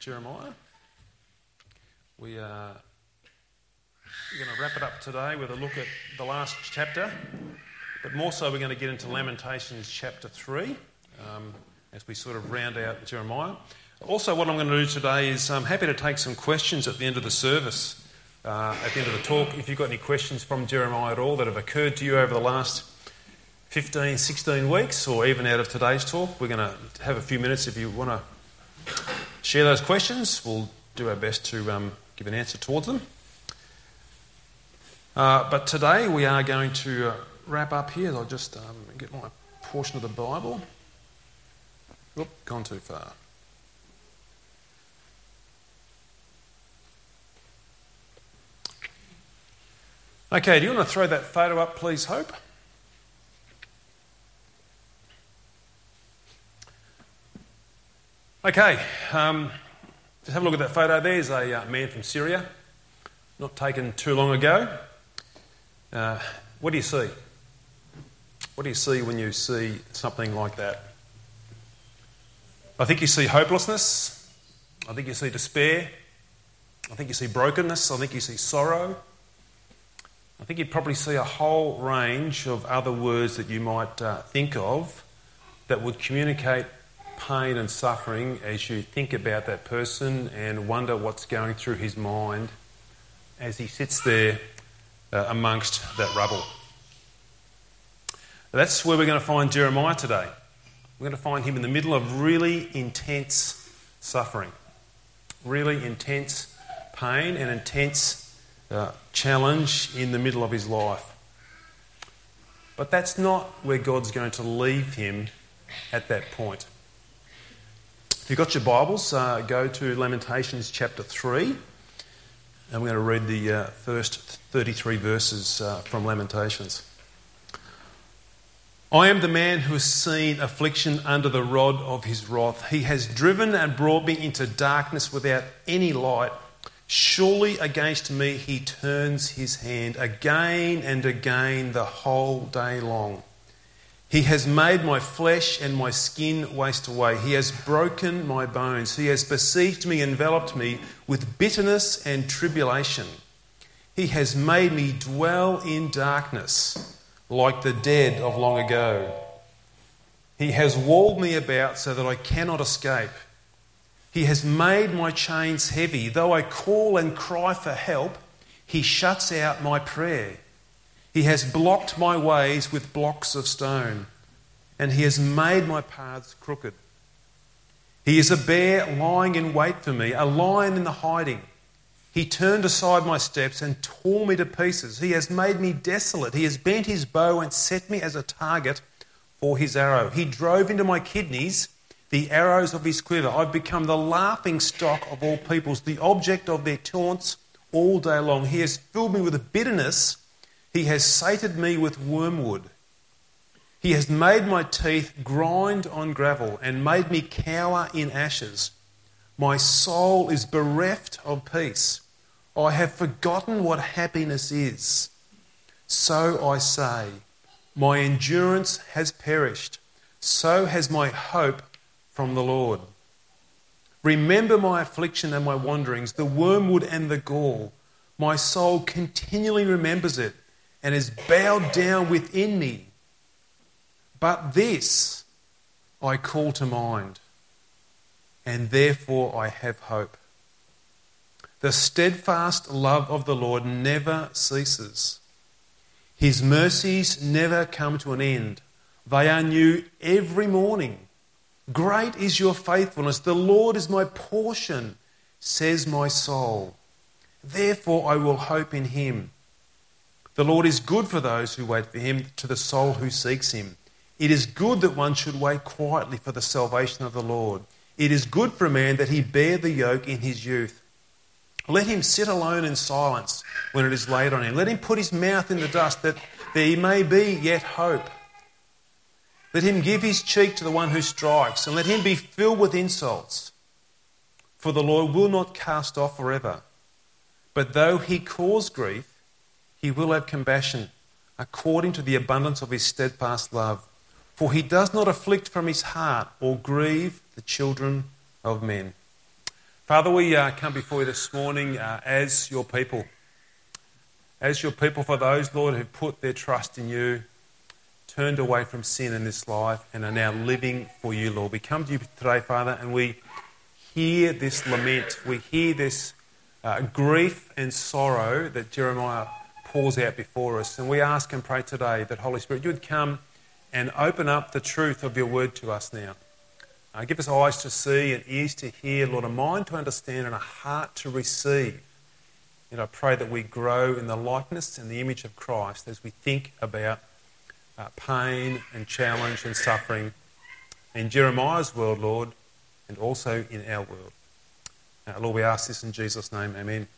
Jeremiah. We are going to wrap it up today with a look at the last chapter, but more so we're going to get into Lamentations chapter 3 as we sort of round out Jeremiah. Also, what I'm going to do today is I'm happy to take some questions at the end of the service, at the end of the talk. If you've got any questions from Jeremiah at all that have occurred to you over the last 15, 16 weeks, or even out of today's talk, we're going to have a few minutes. If you want to share those questions, we'll do our best to give an answer towards them. But today we are going to wrap up here. I'll just get my portion of the Bible. Oop, gone too far. Okay, do you want to throw that photo up, please, Hope? Okay, just have a look at that photo. There's a man from Syria, not taken too long ago. What do you see? What do you see when you see something like that? I think you see hopelessness. I think you see despair. I think you see brokenness. I think you see sorrow. I think you'd probably see a whole range of other words that you might think of that would communicate pain and suffering as you think about that person and wonder what's going through his mind as he sits there amongst that rubble. That's where we're going to find Jeremiah today. We're going to find him in the middle of really intense suffering, really intense pain and intense challenge in the middle of his life. But that's not where God's going to leave him at that point. If you've got your Bibles, go to Lamentations chapter 3. And we're going to read the first 33 verses from Lamentations. I am the man who has seen affliction under the rod of his wrath. He has driven and brought me into darkness without any light. Surely against me he turns his hand again and again the whole day long. He has made my flesh and my skin waste away. He has broken my bones. He has besieged me, enveloped me with bitterness and tribulation. He has made me dwell in darkness like the dead of long ago. He has walled me about so that I cannot escape. He has made my chains heavy. Though I call and cry for help, he shuts out my prayer. He has blocked my ways with blocks of stone, and he has made my paths crooked. He is a bear lying in wait for me, a lion in the hiding. He turned aside my steps and tore me to pieces. He has made me desolate. He has bent his bow and set me as a target for his arrow. He drove into my kidneys the arrows of his quiver. I've become the laughing stock of all peoples, the object of their taunts all day long. He has filled me with bitterness. He has sated me with wormwood. He has made my teeth grind on gravel and made me cower in ashes. My soul is bereft of peace. I have forgotten what happiness is. So I say, my endurance has perished. So has my hope from the Lord. Remember my affliction and my wanderings, the wormwood and the gall. My soul continually remembers it and is bowed down within me. But this I call to mind, and therefore I have hope. The steadfast love of the Lord never ceases. His mercies never come to an end. They are new every morning. Great is your faithfulness. The Lord is my portion, says my soul. Therefore I will hope in him. The Lord is good for those who wait for him, to the soul who seeks him. It is good that one should wait quietly for the salvation of the Lord. It is good for a man that he bear the yoke in his youth. Let him sit alone in silence when it is laid on him. Let him put his mouth in the dust, that there may be yet hope. Let him give his cheek to the one who strikes, and let him be filled with insults. For the Lord will not cast off forever. But though he cause grief, he will have compassion according to the abundance of his steadfast love. For he does not afflict from his heart or grieve the children of men. Father, we come before you this morning as your people. As your people, for those, Lord, who put their trust in you, turned away from sin in this life and are now living for you, Lord. We come to you today, Father, and we hear this lament. We hear this grief and sorrow that Jeremiah pours out before us. And we ask and pray today that, Holy Spirit, you would come and open up the truth of your word to us now. Give us eyes to see and ears to hear, Lord, a mind to understand and a heart to receive. And I pray that we grow in the likeness and the image of Christ as we think about pain and challenge and suffering in Jeremiah's world, Lord, and also in our world. Lord, we ask this in Jesus' name. Amen.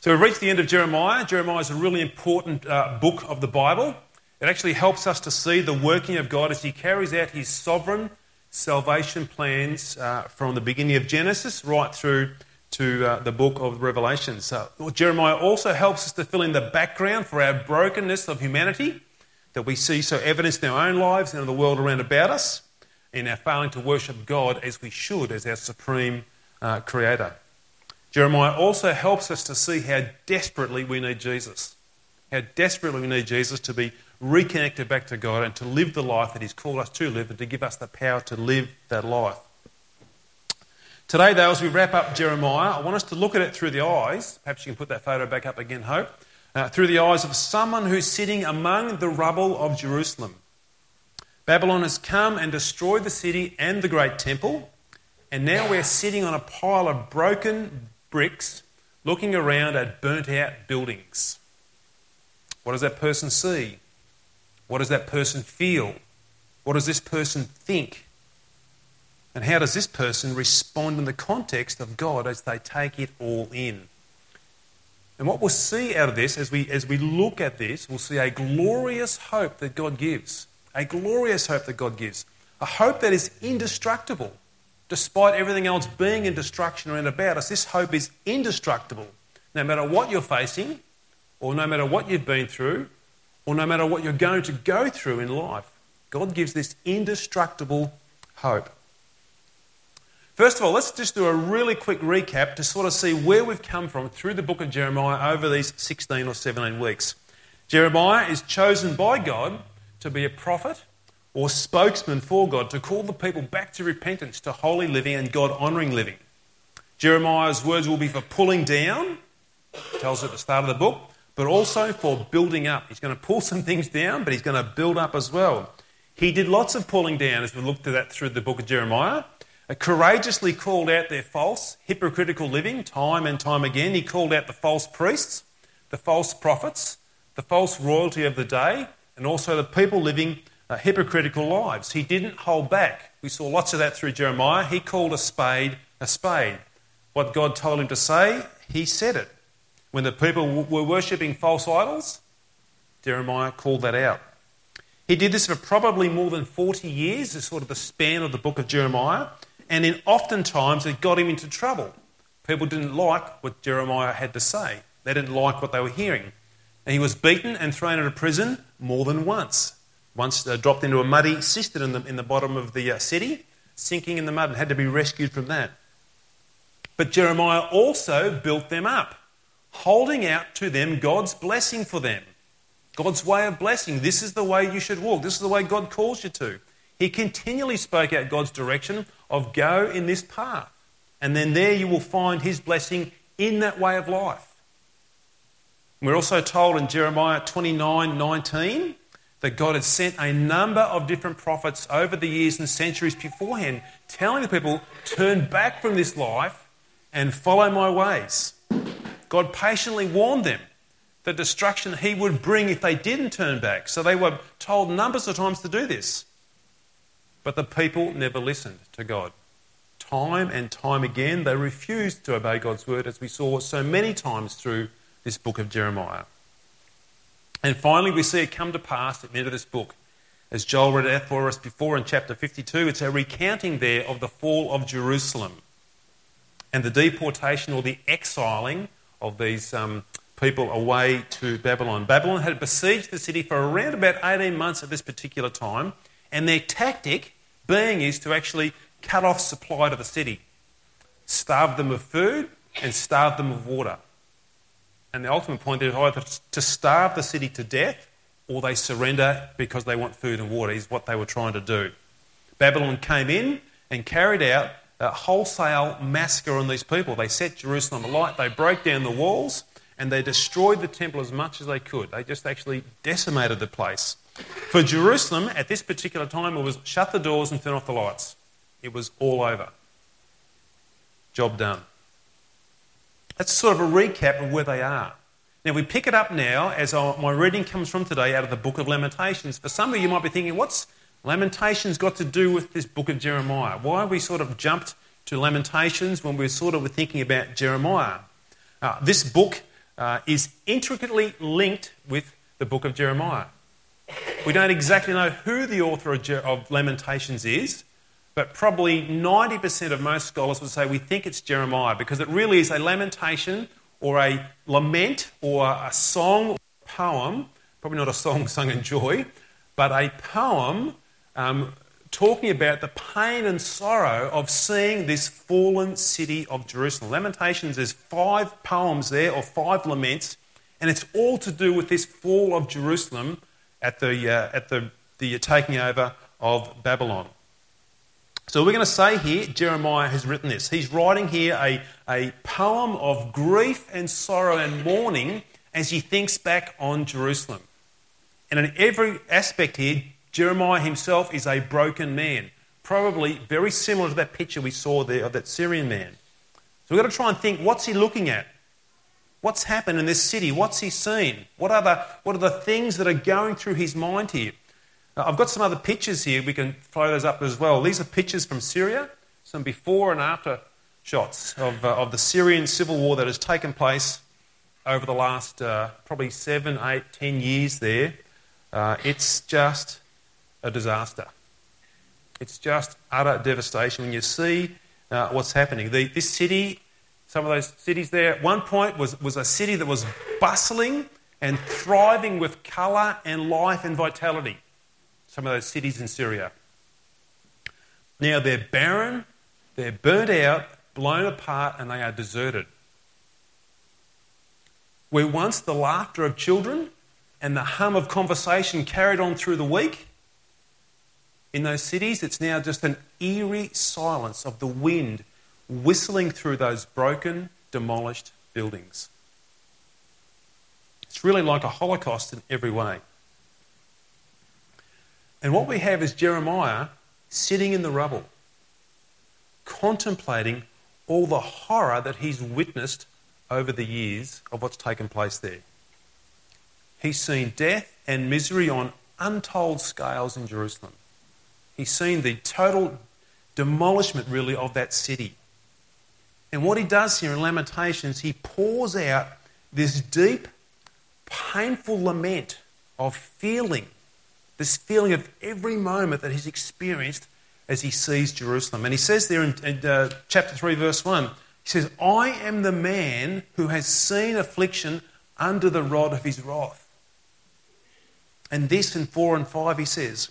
So we've reached the end of Jeremiah. Jeremiah is a really important book of the Bible. It actually helps us to see the working of God as he carries out his sovereign salvation plans from the beginning of Genesis right through to the book of Revelation. So Jeremiah also helps us to fill in the background for our brokenness of humanity that we see so evidenced in our own lives and in the world around about us, in our failing to worship God as we should as our supreme creator. Jeremiah also helps us to see how desperately we need Jesus, how desperately we need Jesus to be reconnected back to God and to live the life that he's called us to live and to give us the power to live that life. Today, though, as we wrap up Jeremiah, I want us to look at it through the eyes. Perhaps you can put that photo back up again, Hope. Through the eyes of someone who's sitting among the rubble of Jerusalem. Babylon has come and destroyed the city and the great temple. And now we're sitting on a pile of broken bricks, looking around at burnt-out buildings. What does that person see? What does that person feel? What does this person think? And how does this person respond in the context of God as they take it all in? And what we'll see out of this, as we look at this, we'll see a glorious hope that God gives. A glorious hope that God gives. A hope that is indestructible. Despite everything else being in destruction around about us, this hope is indestructible. No matter what you're facing, or no matter what you've been through, or no matter what you're going to go through in life, God gives this indestructible hope. First of all, let's just do a really quick recap to sort of see where we've come from through the book of Jeremiah over these 16 or 17 weeks. Jeremiah is chosen by God to be a prophet or spokesman for God, to call the people back to repentance, to holy living and God-honouring living. Jeremiah's words will be for pulling down, tells us at the start of the book, but also for building up. He's going to pull some things down, but he's going to build up as well. He did lots of pulling down as we looked at that through the book of Jeremiah. Courageously called out their false, hypocritical living time and time again. He called out the false priests, the false prophets, the false royalty of the day, and also the people living hypocritical lives. He didn't hold back. We saw lots of that through Jeremiah. He called a spade a spade. What God told him to say, he said it. When the people were worshipping false idols, Jeremiah called that out. He did this for probably more than 40 years, is sort of the span of the book of Jeremiah. And in oftentimes it got him into trouble. People didn't like what Jeremiah had to say. They didn't like what they were hearing. And he was beaten and thrown into prison more than once. Once dropped into a muddy cistern in the bottom of the city, sinking in the mud, and had to be rescued from that. But Jeremiah also built them up, holding out to them God's blessing for them. God's way of blessing. This is the way you should walk. This is the way God calls you to. He continually spoke out God's direction of go in this path. And then there you will find his blessing in that way of life. We're also told in Jeremiah 29:19 that God had sent a number of different prophets over the years and centuries beforehand, telling the people, turn back from this life and follow my ways. God patiently warned them the destruction he would bring if they didn't turn back. So they were told numbers of times to do this. But the people never listened to God. Time and time again, they refused to obey God's word, as we saw so many times through this book of Jeremiah. And finally, we see it come to pass at the end of this book. As Joel read out for us before in chapter 52, it's a recounting there of the fall of Jerusalem and the deportation or the exiling of these people away to Babylon. Babylon had besieged the city for around about 18 months at this particular time, and their tactic being is to actually cut off supply to the city. starved them of food and starved them of water. And the ultimate point is either to starve the city to death or they surrender because they want food and water is what they were trying to do. Babylon came in and carried out a wholesale massacre on these people. They set Jerusalem alight, they broke down the walls, and they destroyed the temple as much as they could. They just actually decimated the place. For Jerusalem, at this particular time, it was shut the doors and turn off the lights. It was all over. Job done. That's sort of a recap of where they are. Now, we pick it up now as my reading comes from today out of the book of Lamentations. For some of you might be thinking, what's Lamentations got to do with this book of Jeremiah? Why we sort of jumped to Lamentations when we sort of were thinking about Jeremiah? This book is intricately linked with the book of Jeremiah. We don't exactly know who the author of Lamentations is, but probably 90% of most scholars would say we think it's Jeremiah because it really is a lamentation or a lament or a song or a poem, probably not a song sung in joy, but a poem talking about the pain and sorrow of seeing this fallen city of Jerusalem. Lamentations, there's 5 poems there or 5 laments, and it's all to do with this fall of Jerusalem at the taking over of Babylon. So we're going to say here, Jeremiah has written this. He's writing here a poem of grief and sorrow and mourning as he thinks back on Jerusalem. And in every aspect here, Jeremiah himself is a broken man, probably very similar to that picture we saw there of that Syrian man. So we've got to try and think, what's he looking at? What's happened in this city? What's he seen? What are the things that are going through his mind here? Now, I've got some other pictures here. We can throw those up as well. These are pictures from Syria, some before and after shots of the Syrian civil war that has taken place over the last probably 7, 8, 10 years there. It's just a disaster. It's just utter devastation when you see what's happening. This city, some of those cities there, at one point was a city that was bustling and thriving with colour and life and vitality. Some of those cities in Syria. Now they're barren, they're burnt out, blown apart, and they are deserted. Where once the laughter of children and the hum of conversation carried on through the week, in those cities it's now just an eerie silence of the wind whistling through those broken, demolished buildings. It's really like a Holocaust in every way. And what we have is Jeremiah sitting in the rubble, contemplating all the horror that he's witnessed over the years of what's taken place there. He's seen death and misery on untold scales in Jerusalem. He's seen the total demolishment, really, of that city. And what he does here in Lamentations, he pours out this deep, painful lament of feeling, this feeling of every moment that he's experienced as he sees Jerusalem. And he says there in chapter 3, verse 1, he says, "I am the man who has seen affliction under the rod of his wrath." And this in 4 and 5 he says,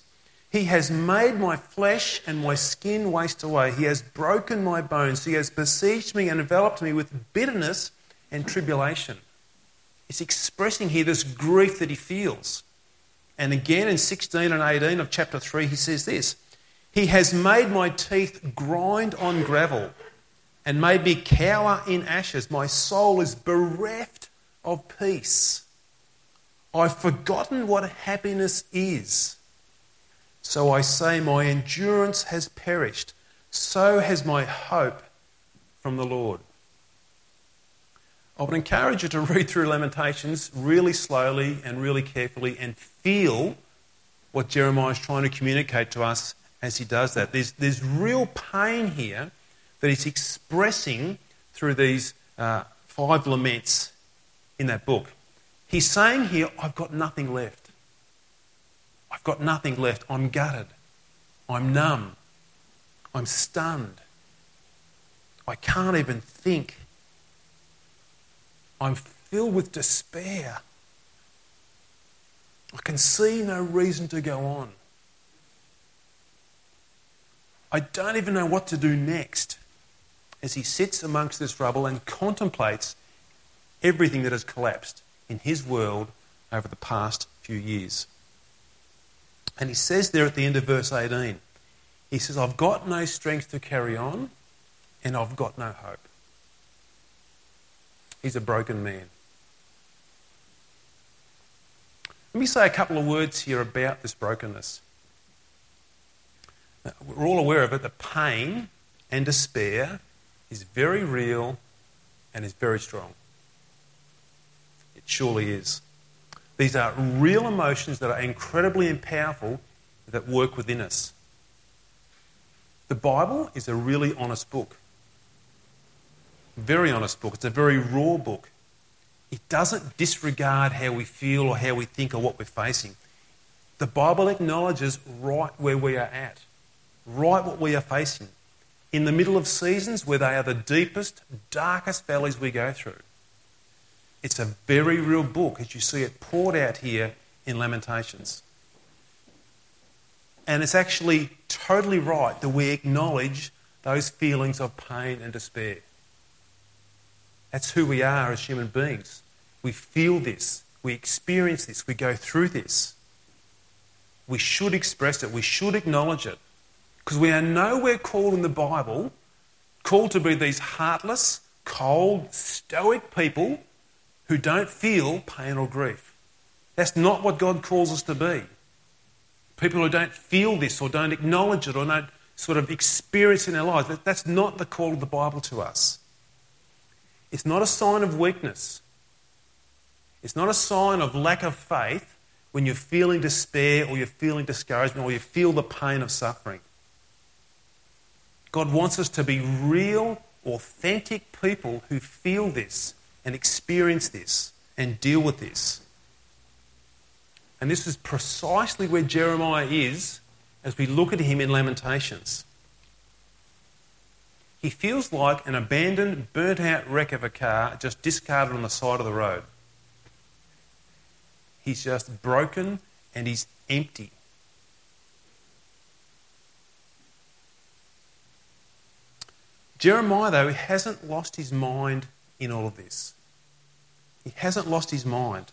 "He has made my flesh and my skin waste away. He has broken my bones. He has besieged me and enveloped me with bitterness and tribulation." It's expressing here this grief that he feels. And again in 16 and 18 of chapter 3, he says this, "He has made my teeth grind on gravel and made me cower in ashes. My soul is bereft of peace. I've forgotten what happiness is. So I say my endurance has perished, so has my hope from the Lord." I would encourage you to read through Lamentations really slowly and really carefully and feel what Jeremiah is trying to communicate to us as he does that. There's real pain here that he's expressing through these 5 laments in that book. He's saying here, I've got nothing left. I've got nothing left. I'm gutted. I'm numb. I'm stunned. I can't even think. I'm filled with despair. I can see no reason to go on. I don't even know what to do next. as he sits amongst this rubble and contemplates everything that has collapsed in his world over the past few years. And he says there at the end of verse 18, he says, I've got no strength to carry on and I've got no hope. He's a broken man. Let me say a couple of words here about this brokenness. We're all aware of it. The pain and despair is very real and is very strong. It surely is. These are real emotions that are incredibly powerful that work within us. The Bible is a really honest book. Very honest book. It's a very raw book. It doesn't disregard how we feel or how we think or what we're facing. The Bible acknowledges right where we are at, right what we are facing, in the middle of seasons where they are the deepest, darkest valleys we go through. It's a very real book, as you see it poured out here in Lamentations. And it's actually totally right that we acknowledge those feelings of pain and despair. That's who we are as human beings. We feel this. We experience this. We go through this. We should express it. We should acknowledge it. Because we are nowhere called in the Bible, called to be these heartless, cold, stoic people who don't feel pain or grief. That's not what God calls us to be. People who don't feel this or don't acknowledge it or don't sort of experience in their lives. That's not the call of the Bible to us. It's not a sign of weakness. It's not a sign of lack of faith when you're feeling despair or you're feeling discouragement or you feel the pain of suffering. God wants us to be real, authentic people who feel this and experience this and deal with this. And this is precisely where Jeremiah is as we look at him in Lamentations. He feels like an abandoned, burnt-out wreck of a car just discarded on the side of the road. He's just broken and he's empty. Jeremiah, though, hasn't lost his mind in all of this. He hasn't lost his mind.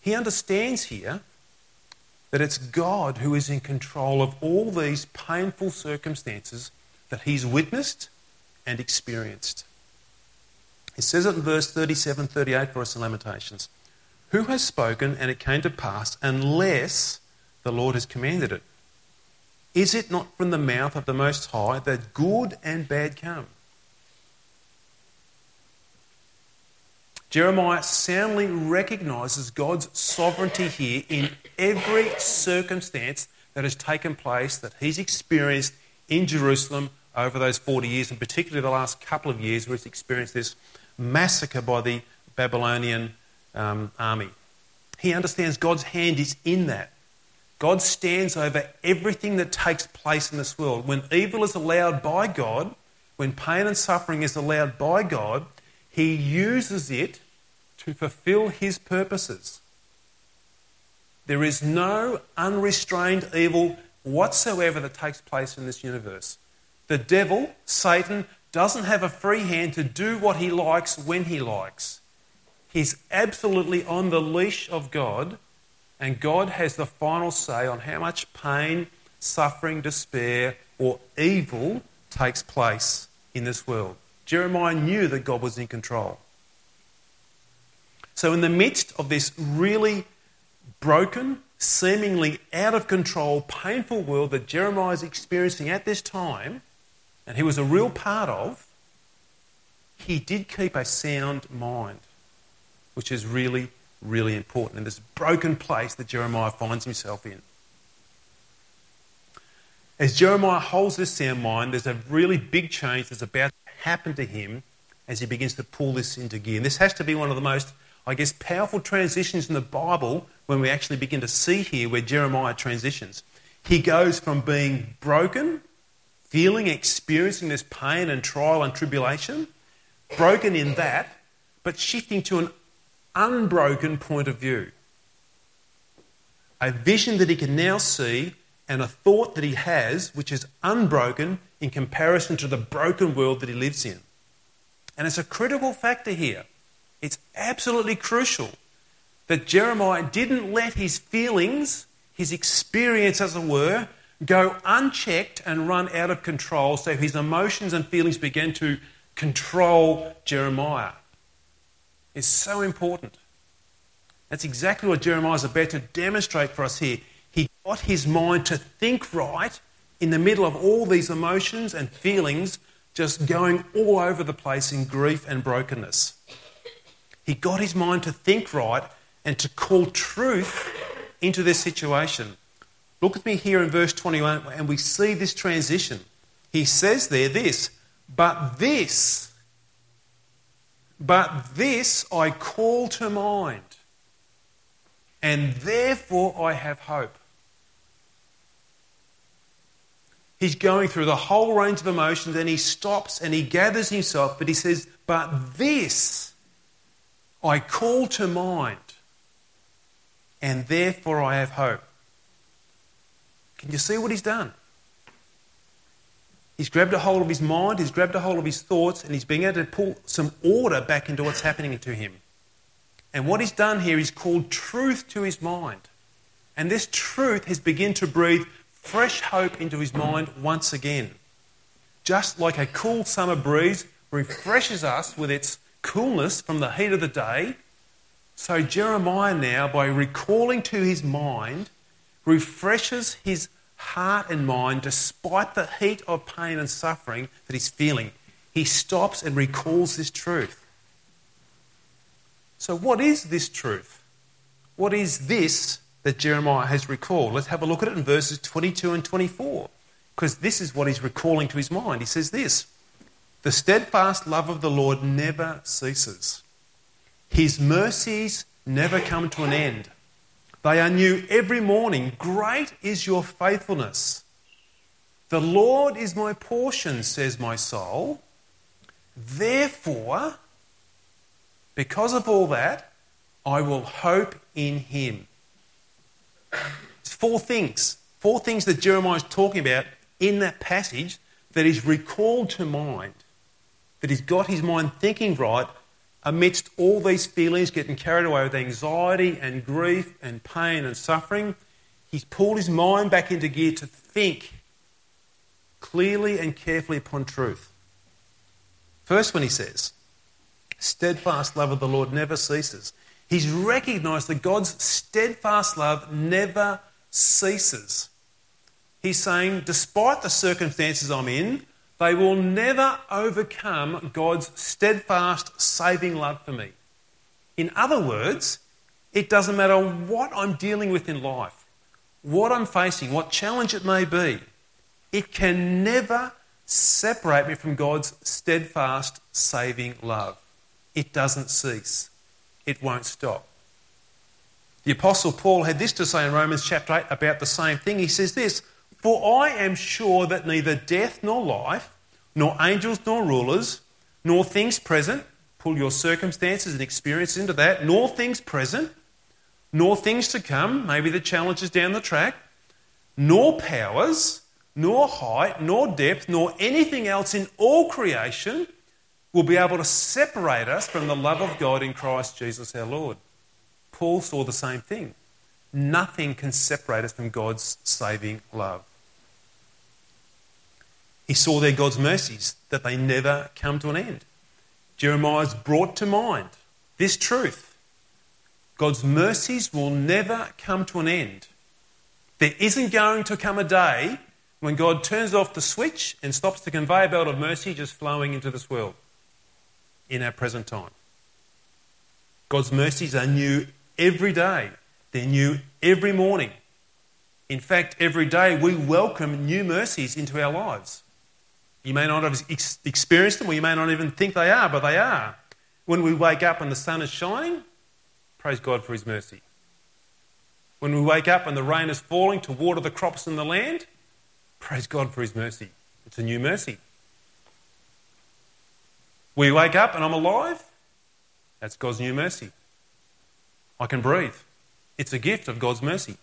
He understands here that it's God who is in control of all these painful circumstances that he's witnessed and experienced. It says it in verse 37-38 for us in Lamentations. Who has spoken and it came to pass unless the Lord has commanded it? Is it not from the mouth of the Most High that good and bad come? Jeremiah soundly recognises God's sovereignty here in every circumstance that has taken place, that he's experienced in Jerusalem over those 40 years, and particularly the last couple of years where he's experienced this massacre by the Babylonian army. He understands God's hand is in that. God stands over everything that takes place in this world. When evil is allowed by God, when pain and suffering is allowed by God, he uses it to fulfill his purposes. There is no unrestrained evil whatsoever that takes place in this universe. The devil, Satan, doesn't have a free hand to do what he likes when he likes. He's absolutely on the leash of God, and God has the final say on how much pain, suffering, despair, or evil takes place in this world. Jeremiah knew that God was in control. So in the midst of this really broken, seemingly out of control, painful world that Jeremiah is experiencing at this time, and he was a real part of, he did keep a sound mind, which is really, really important in this broken place that Jeremiah finds himself in. As Jeremiah holds this sound mind, there's a really big change that's about to happen to him as he begins to pull this into gear. And this has to be one of the most, I guess, powerful transitions in the Bible when we actually begin to see here where Jeremiah transitions. He goes from being broken, feeling, experiencing this pain and trial and tribulation, broken in that, but shifting to an unbroken point of view. A vision that he can now see and a thought that he has, which is unbroken in comparison to the broken world that he lives in. And it's a critical factor here. It's absolutely crucial that Jeremiah didn't let his feelings, his experience as it were, go unchecked and run out of control, so his emotions and feelings began to control Jeremiah. It's so important. That's exactly what Jeremiah's about to demonstrate for us here. He got his mind to think right in the middle of all these emotions and feelings just going all over the place in grief and brokenness. He got his mind to think right and to call truth into this situation. Look at me here in verse 21, and we see this transition. He says there this, but this I call to mind, and therefore I have hope. He's going through the whole range of emotions, and he stops and he gathers himself, but he says, but this I call to mind, and therefore I have hope. Can you see what he's done? He's grabbed a hold of his mind, he's grabbed a hold of his thoughts, and he's being able to pull some order back into what's happening to him. And what he's done here is called truth to his mind. And this truth has begun to breathe fresh hope into his mind once again. Just like a cool summer breeze refreshes us with its coolness from the heat of the day, so Jeremiah now, by recalling to his mind, refreshes his heart and mind despite the heat of pain and suffering that he's feeling. He stops and recalls this truth. So what is this truth? What is this that Jeremiah has recalled? Let's have a look at it in verses 22 and 24, because this is what he's recalling to his mind. He says this, "The steadfast love of the Lord never ceases. His mercies never come to an end. They are new every morning. Great is your faithfulness. The Lord is my portion, says my soul. Therefore, because of all that, I will hope in him." It's four things that Jeremiah is talking about in that passage that is recalled to mind, that he's got his mind thinking right amidst all these feelings, getting carried away with anxiety and grief and pain and suffering. He's pulled his mind back into gear to think clearly and carefully upon truth. First, when he says, steadfast love of the Lord never ceases, he's recognised that God's steadfast love never ceases. He's saying, despite the circumstances I'm in, they will never overcome God's steadfast, saving love for me. In other words, it doesn't matter what I'm dealing with in life, what I'm facing, what challenge it may be, it can never separate me from God's steadfast, saving love. It doesn't cease. It won't stop. The Apostle Paul had this to say in Romans chapter 8 about the same thing. He says this, "For I am sure that neither death nor life, nor angels nor rulers, nor things present," pull your circumstances and experiences into that, "nor things present, nor things to come," maybe the challenges down the track, "nor powers, nor height, nor depth, nor anything else in all creation will be able to separate us from the love of God in Christ Jesus our Lord." Paul saw the same thing. Nothing can separate us from God's saving love. He saw there God's mercies, that they never come to an end. Jeremiah's brought to mind this truth. God's mercies will never come to an end. There isn't going to come a day when God turns off the switch and stops the conveyor belt of mercy just flowing into this world in our present time. God's mercies are new every day. They're new every morning. In fact, every day we welcome new mercies into our lives. You may not have experienced them, or you may not even think they are, but they are. When we wake up and the sun is shining, praise God for his mercy. When we wake up and the rain is falling to water the crops in the land, praise God for his mercy. It's a new mercy. We wake up and I'm alive, that's God's new mercy. I can breathe. It's a gift of God's mercy.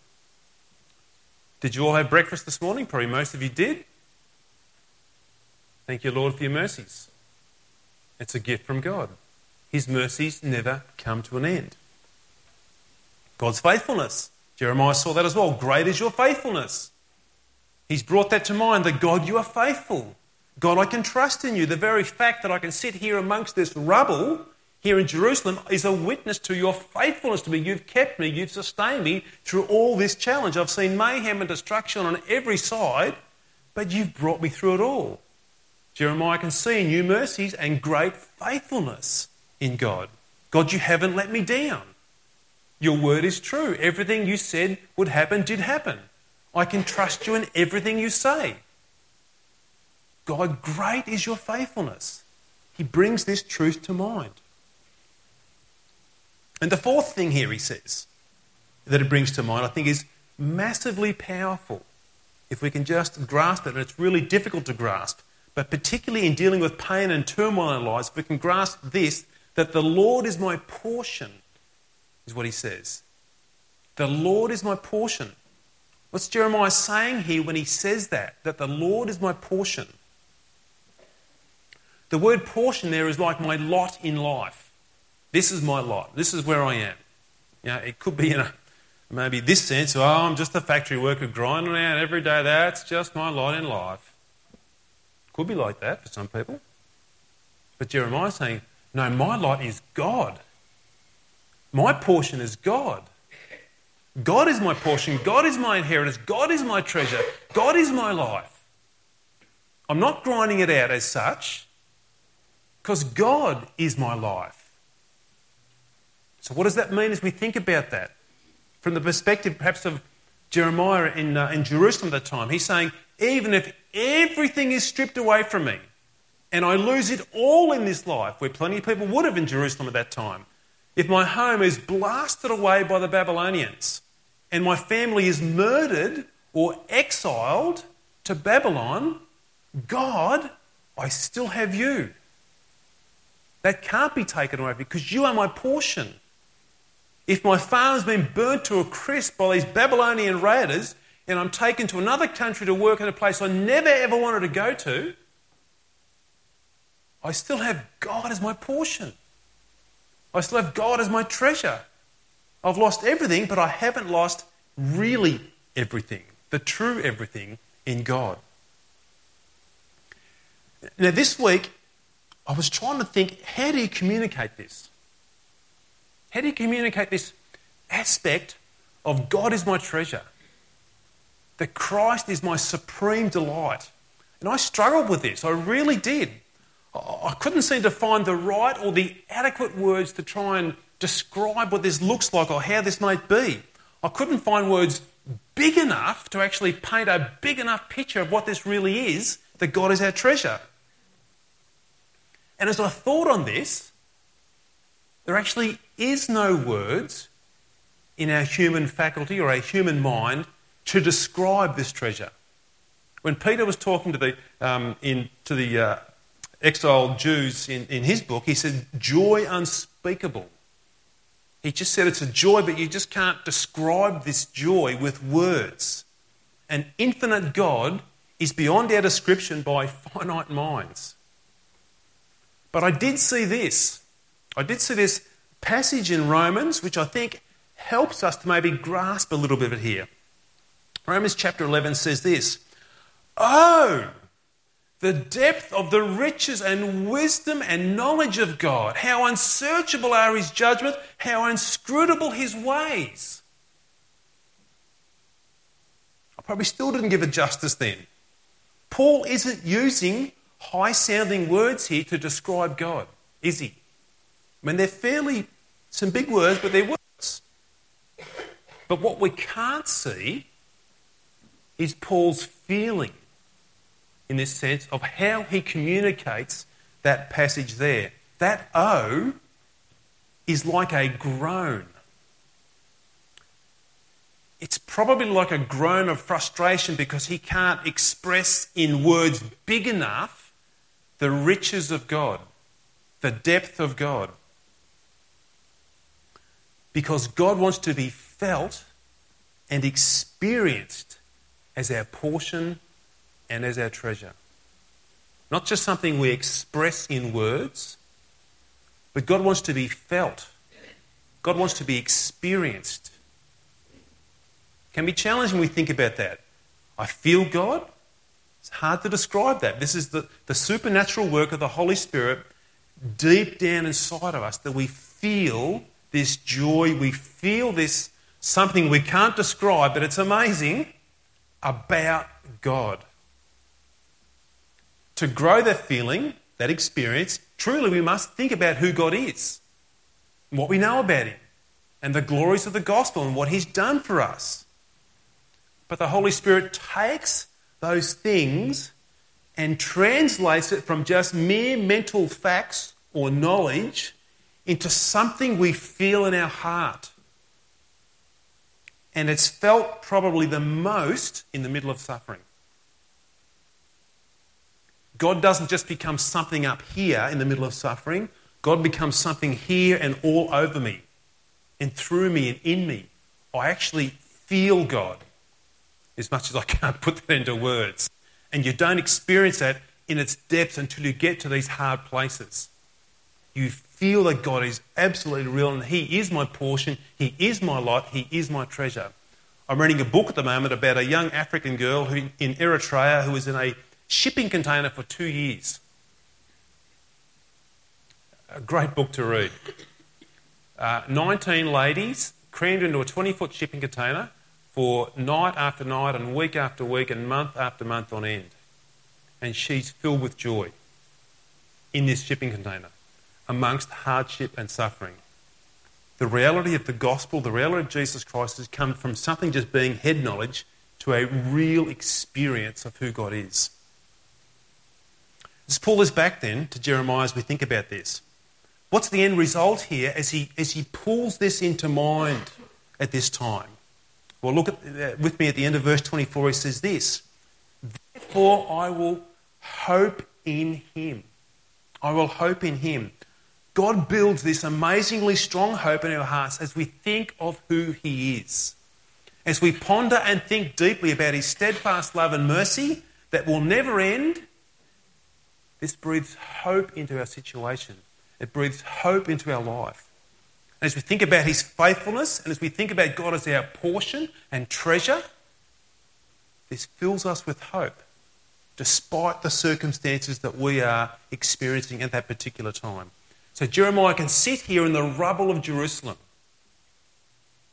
Did you all have breakfast this morning? Probably most of you did. Thank you, Lord, for your mercies. It's a gift from God. His mercies never come to an end. God's faithfulness. Jeremiah saw that as well. Great is your faithfulness. He's brought that to mind, that God, you are faithful. God, I can trust in you. The very fact that I can sit here amongst this rubble here in Jerusalem is a witness to your faithfulness to me. You've kept me. You've sustained me through all this challenge. I've seen mayhem and destruction on every side, but you've brought me through it all. Jeremiah can see new mercies and great faithfulness in God. God, you haven't let me down. Your word is true. Everything you said would happen did happen. I can trust you in everything you say. God, great is your faithfulness. He brings this truth to mind. And the fourth thing here he says that it brings to mind, I think, is massively powerful. If we can just grasp it, and it's really difficult to grasp, but particularly in dealing with pain and turmoil in our lives, if we can grasp this, that the Lord is my portion, is what he says. The Lord is my portion. What's Jeremiah saying here when he says that? That the Lord is my portion. The word portion there is like my lot in life. This is my lot. This is where I am. You know, it could be in a, maybe this sense, oh, I'm just a factory worker grinding out every day. That's just my lot in life. Could be like that for some people. But Jeremiah's saying, no, my lot is God. My portion is God. God is my portion. God is my inheritance. God is my treasure. God is my life. I'm not grinding it out as such, because God is my life. So what does that mean as we think about that? From the perspective perhaps of Jeremiah in Jerusalem at the time, he's saying, even if everything is stripped away from me and I lose it all in this life, where plenty of people would have in Jerusalem at that time, if my home is blasted away by the Babylonians and my family is murdered or exiled to Babylon, God, I still have you. That can't be taken away because you are my portion. If my farm's been burnt to a crisp by these Babylonian raiders and I'm taken to another country to work in a place I never ever wanted to go to, I still have God as my portion. I still have God as my treasure. I've lost everything, but I haven't lost really everything, the true everything in God. Now this week, I was trying to think, how do you communicate this? How do you communicate this aspect of God is my treasure? That Christ is my supreme delight. And I struggled with this, I really did. I couldn't seem to find the right or the adequate words to try and describe what this looks like or how this might be. I couldn't find words big enough to actually paint a big enough picture of what this really is, that God is our treasure. And as I thought on this, there actually is no words in our human faculty or our human mind to describe this treasure. When Peter was talking to the exiled Jews in his book, he said, joy unspeakable. He just said it's a joy, but you just can't describe this joy with words. An infinite God is beyond our description by finite minds. But I did see this. I did see this passage in Romans, which I think helps us to maybe grasp a little bit of it here. Romans chapter 11 says this, oh, the depth of the riches and wisdom and knowledge of God. How unsearchable are his judgments, how inscrutable his ways. I probably still didn't give it justice then. Paul isn't using high-sounding words here to describe God, is he? I mean, they're fairly some big words, but they're words. But what we can't see is Paul's feeling in this sense of how he communicates that passage there. That O is like a groan. It's probably like a groan of frustration because he can't express in words big enough the riches of God, the depth of God. Because God wants to be felt and experienced as our portion and as our treasure. Not just something we express in words, but God wants to be felt. God wants to be experienced. It can be challenging when we think about that. I feel God. It's hard to describe that. This is the supernatural work of the Holy Spirit deep down inside of us, that we feel this joy, we feel this something we can't describe, but it's amazing about God. To grow that feeling, that experience, truly we must think about who God is, and what we know about Him, and the glories of the gospel and what He's done for us. But the Holy Spirit takes those things and translates it from just mere mental facts or knowledge into something we feel in our heart. And it's felt probably the most in the middle of suffering. God doesn't just become something up here in the middle of suffering. God becomes something here and all over me and through me and in me. I actually feel God, as much as I can't put that into words. And you don't experience that in its depth until you get to these hard places. You feel that God is absolutely real and He is my portion, He is my lot, He is my treasure. I'm reading a book at the moment about a young African girl who in Eritrea who was in a shipping container for 2 years. A great book to read. 19 ladies crammed into a 20-foot shipping container for night after night and week after week and month after month on end. And she's filled with joy in this shipping container amongst hardship and suffering. The reality of the gospel, the reality of Jesus Christ has come from something just being head knowledge to a real experience of who God is. Let's pull this back then to Jeremiah as we think about this. What's the end result here as he pulls this into mind at this time? Well, look with me at the end of verse 24. He says this, "Therefore I will hope in Him." I will hope in Him. God builds this amazingly strong hope in our hearts as we think of who He is. As we ponder and think deeply about His steadfast love and mercy that will never end, this breathes hope into our situation. It breathes hope into our life. As we think about His faithfulness and as we think about God as our portion and treasure, this fills us with hope despite the circumstances that we are experiencing at that particular time. So Jeremiah can sit here in the rubble of Jerusalem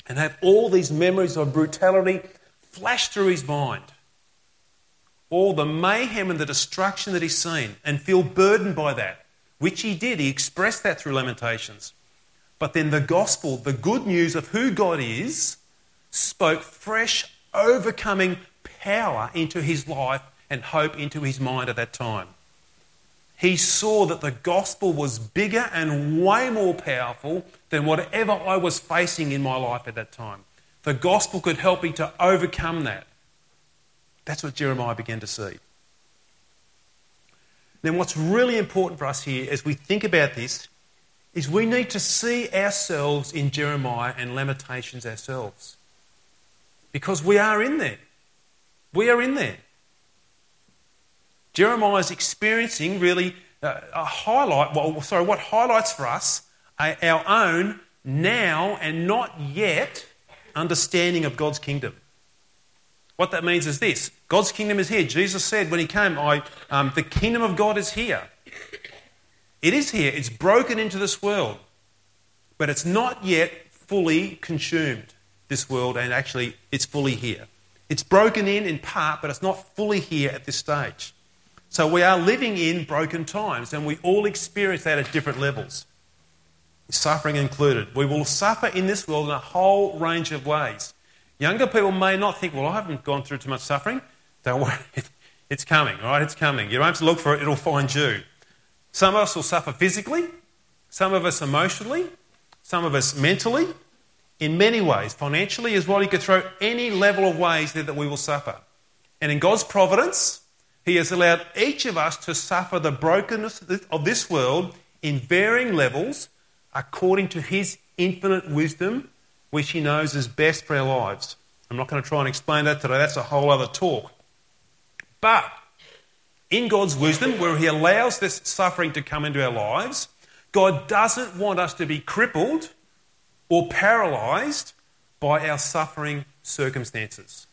and have all these memories of brutality flash through his mind, all the mayhem and the destruction that he's seen, and feel burdened by that, which he did. He expressed that through Lamentations. But then the gospel, the good news of who God is, spoke fresh, overcoming power into his life and hope into his mind at that time. He saw that the gospel was bigger and way more powerful than whatever I was facing in my life at that time. The gospel could help me to overcome that. That's what Jeremiah began to see. Then what's really important for us here as we think about this is we need to see ourselves in Jeremiah and Lamentations ourselves. Because we are in there. We are in there. Jeremiah is experiencing really what highlights for us our own now and not yet understanding of God's kingdom. What that means is this. God's kingdom is here. Jesus said when He came, the kingdom of God is here. It is here. It's broken into this world. But it's not yet fully consumed, this world, and actually it's fully here. It's broken in part, but it's not fully here at this stage. So we are living in broken times, and we all experience that at different levels, suffering included. We will suffer in this world in a whole range of ways. Younger people may not think, well, I haven't gone through too much suffering. Don't worry, it's coming, all right? It's coming. You don't have to look for it, it'll find you. Some of us will suffer physically, some of us emotionally, some of us mentally, in many ways, financially as well. You could throw any level of ways there that we will suffer. And in God's providence, He has allowed each of us to suffer the brokenness of this world in varying levels according to His infinite wisdom, which He knows is best for our lives. I'm not going to try and explain that today. That's a whole other talk. But in God's wisdom, where he allows this suffering to come into our lives, God doesn't want us to be crippled or paralysed by our suffering circumstances.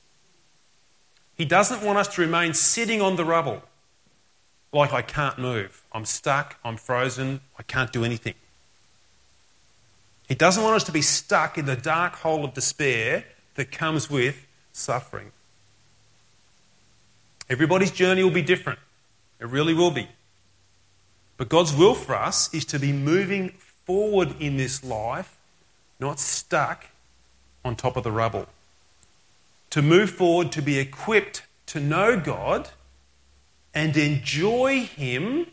He doesn't want us to remain sitting on the rubble like I can't move, I'm stuck, I'm frozen, I can't do anything. He doesn't want us to be stuck in the dark hole of despair that comes with suffering. Everybody's journey will be different. It really will be. But God's will for us is to be moving forward in this life, not stuck on top of the rubble. To move forward, to be equipped to know God and enjoy him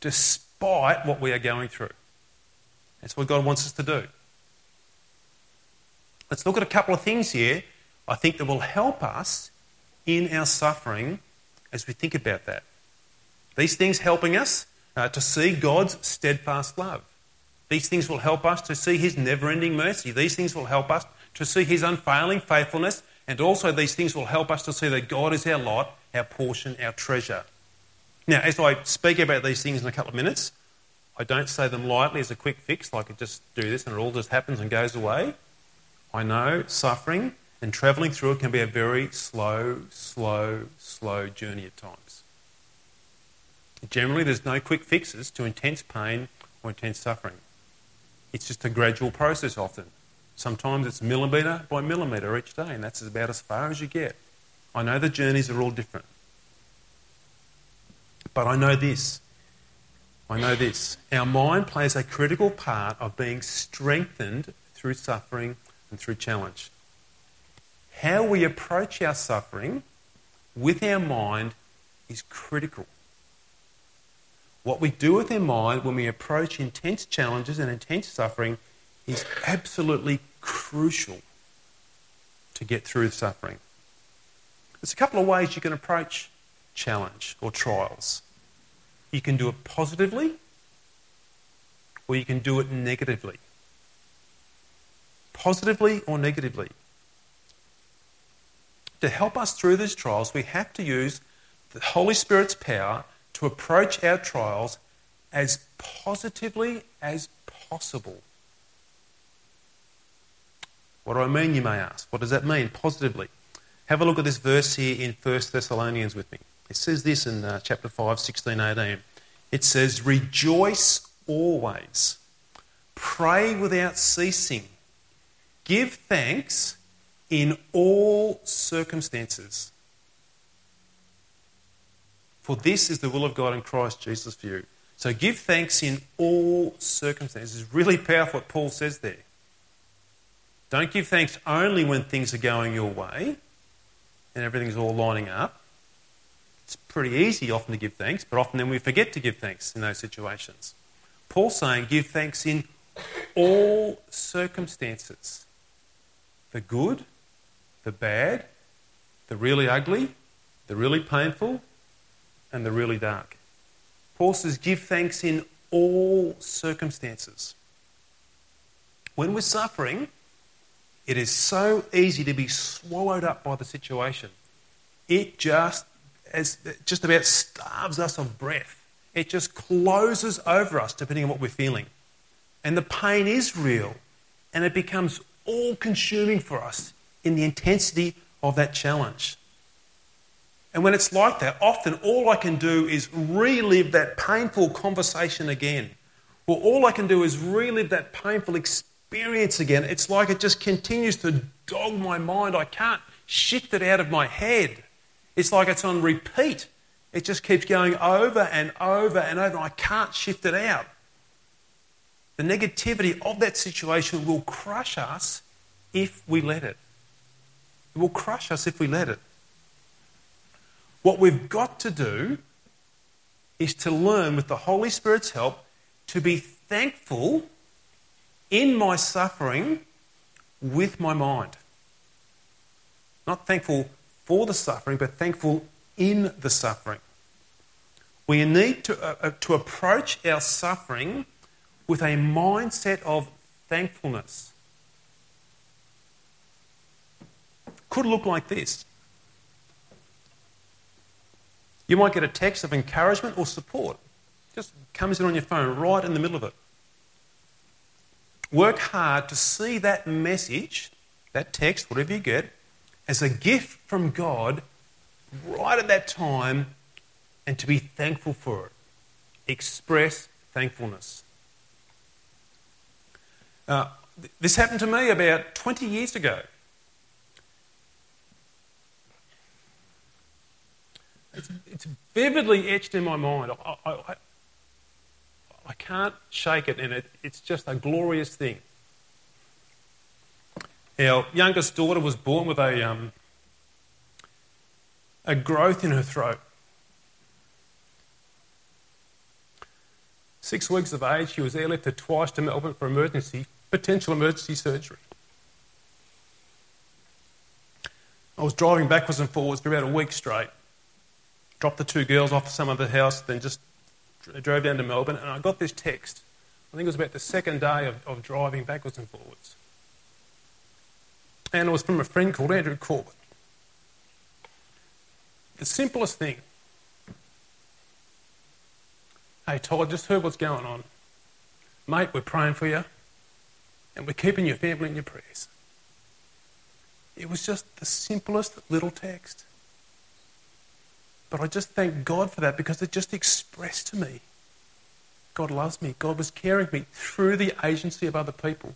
despite what we are going through. That's what God wants us to do. Let's look at a couple of things here I think that will help us in our suffering as we think about that. These things helping us to see God's steadfast love. These things will help us to see his never-ending mercy. These things will help us to see his unfailing faithfulness. And also these things will help us to see that God is our lot, our portion, our treasure. Now, as I speak about these things in a couple of minutes, I don't say them lightly as a quick fix, like I just do this and it all just happens and goes away. I know suffering and travelling through it can be a very slow journey at times. Generally, there's no quick fixes to intense pain or intense suffering. It's just a gradual process often. Sometimes it's millimetre by millimetre each day, and that's about as far as you get. I know the journeys are all different. But I know this. Our mind plays a critical part of being strengthened through suffering and through challenge. How we approach our suffering with our mind is critical. What we do with our mind when we approach intense challenges and intense suffering is absolutely crucial to get through suffering. There's a couple of ways you can approach challenge or trials. You can do it positively or you can do it negatively. Positively or negatively. To help us through these trials, we have to use the Holy Spirit's power to approach our trials as positively as possible. What do I mean, you may ask? What does that mean, positively? Have a look at this verse here in 1 Thessalonians with me. It says this in chapter 5, 16, 18. It says, "Rejoice always, pray without ceasing, give thanks in all circumstances. For this is the will of God in Christ Jesus for you." So give thanks in all circumstances. It's really powerful what Paul says there. Don't give thanks only when things are going your way and everything's all lining up. It's pretty easy often to give thanks, but often then we forget to give thanks in those situations. Paul's saying give thanks in all circumstances. The good, the bad, the really ugly, the really painful, and the really dark. Paul says give thanks in all circumstances. When we're suffering, it is so easy to be swallowed up by the situation. It just about starves us of breath. It just closes over us depending on what we're feeling. And the pain is real, and it becomes all-consuming for us in the intensity of that challenge. And when it's like that, often all I can do is relive that painful conversation again. Well, all I can do is relive that painful experience again. It's like it just continues to dog my mind. I can't shift it out of my head. It's like it's on repeat. It just keeps going over and over and over. I can't shift it out. The negativity of that situation will crush us if we let it. It will crush us if we let it. What we've got to do is to learn with the Holy Spirit's help to be thankful in my suffering with my mind. Not thankful for the suffering, but thankful in the suffering. We need to approach our suffering with a mindset of thankfulness. Could look like this. You might get a text of encouragement or support. Just comes in on your phone right in the middle of it. Work hard to see that message, that text, whatever you get, as a gift from God right at that time and to be thankful for it. Express thankfulness. This happened to me about 20 years ago. It's vividly etched in my mind. I can't shake it, and it's just a glorious thing. Our youngest daughter was born with a growth in her throat. 6 weeks of age, she was airlifted twice to Melbourne for potential emergency surgery. I was driving backwards and forwards for about a week straight. Dropped the two girls off at some other house, then just drove down to Melbourne, and I got this text. I think it was about the second day of driving backwards and forwards. And it was from a friend called Andrew Corbett. The simplest thing. Hey, Todd, just heard what's going on. Mate, we're praying for you, and we're keeping your family in your prayers. It was just the simplest little text. But I just thank God for that because it just expressed to me God loves me. God was caring for me through the agency of other people.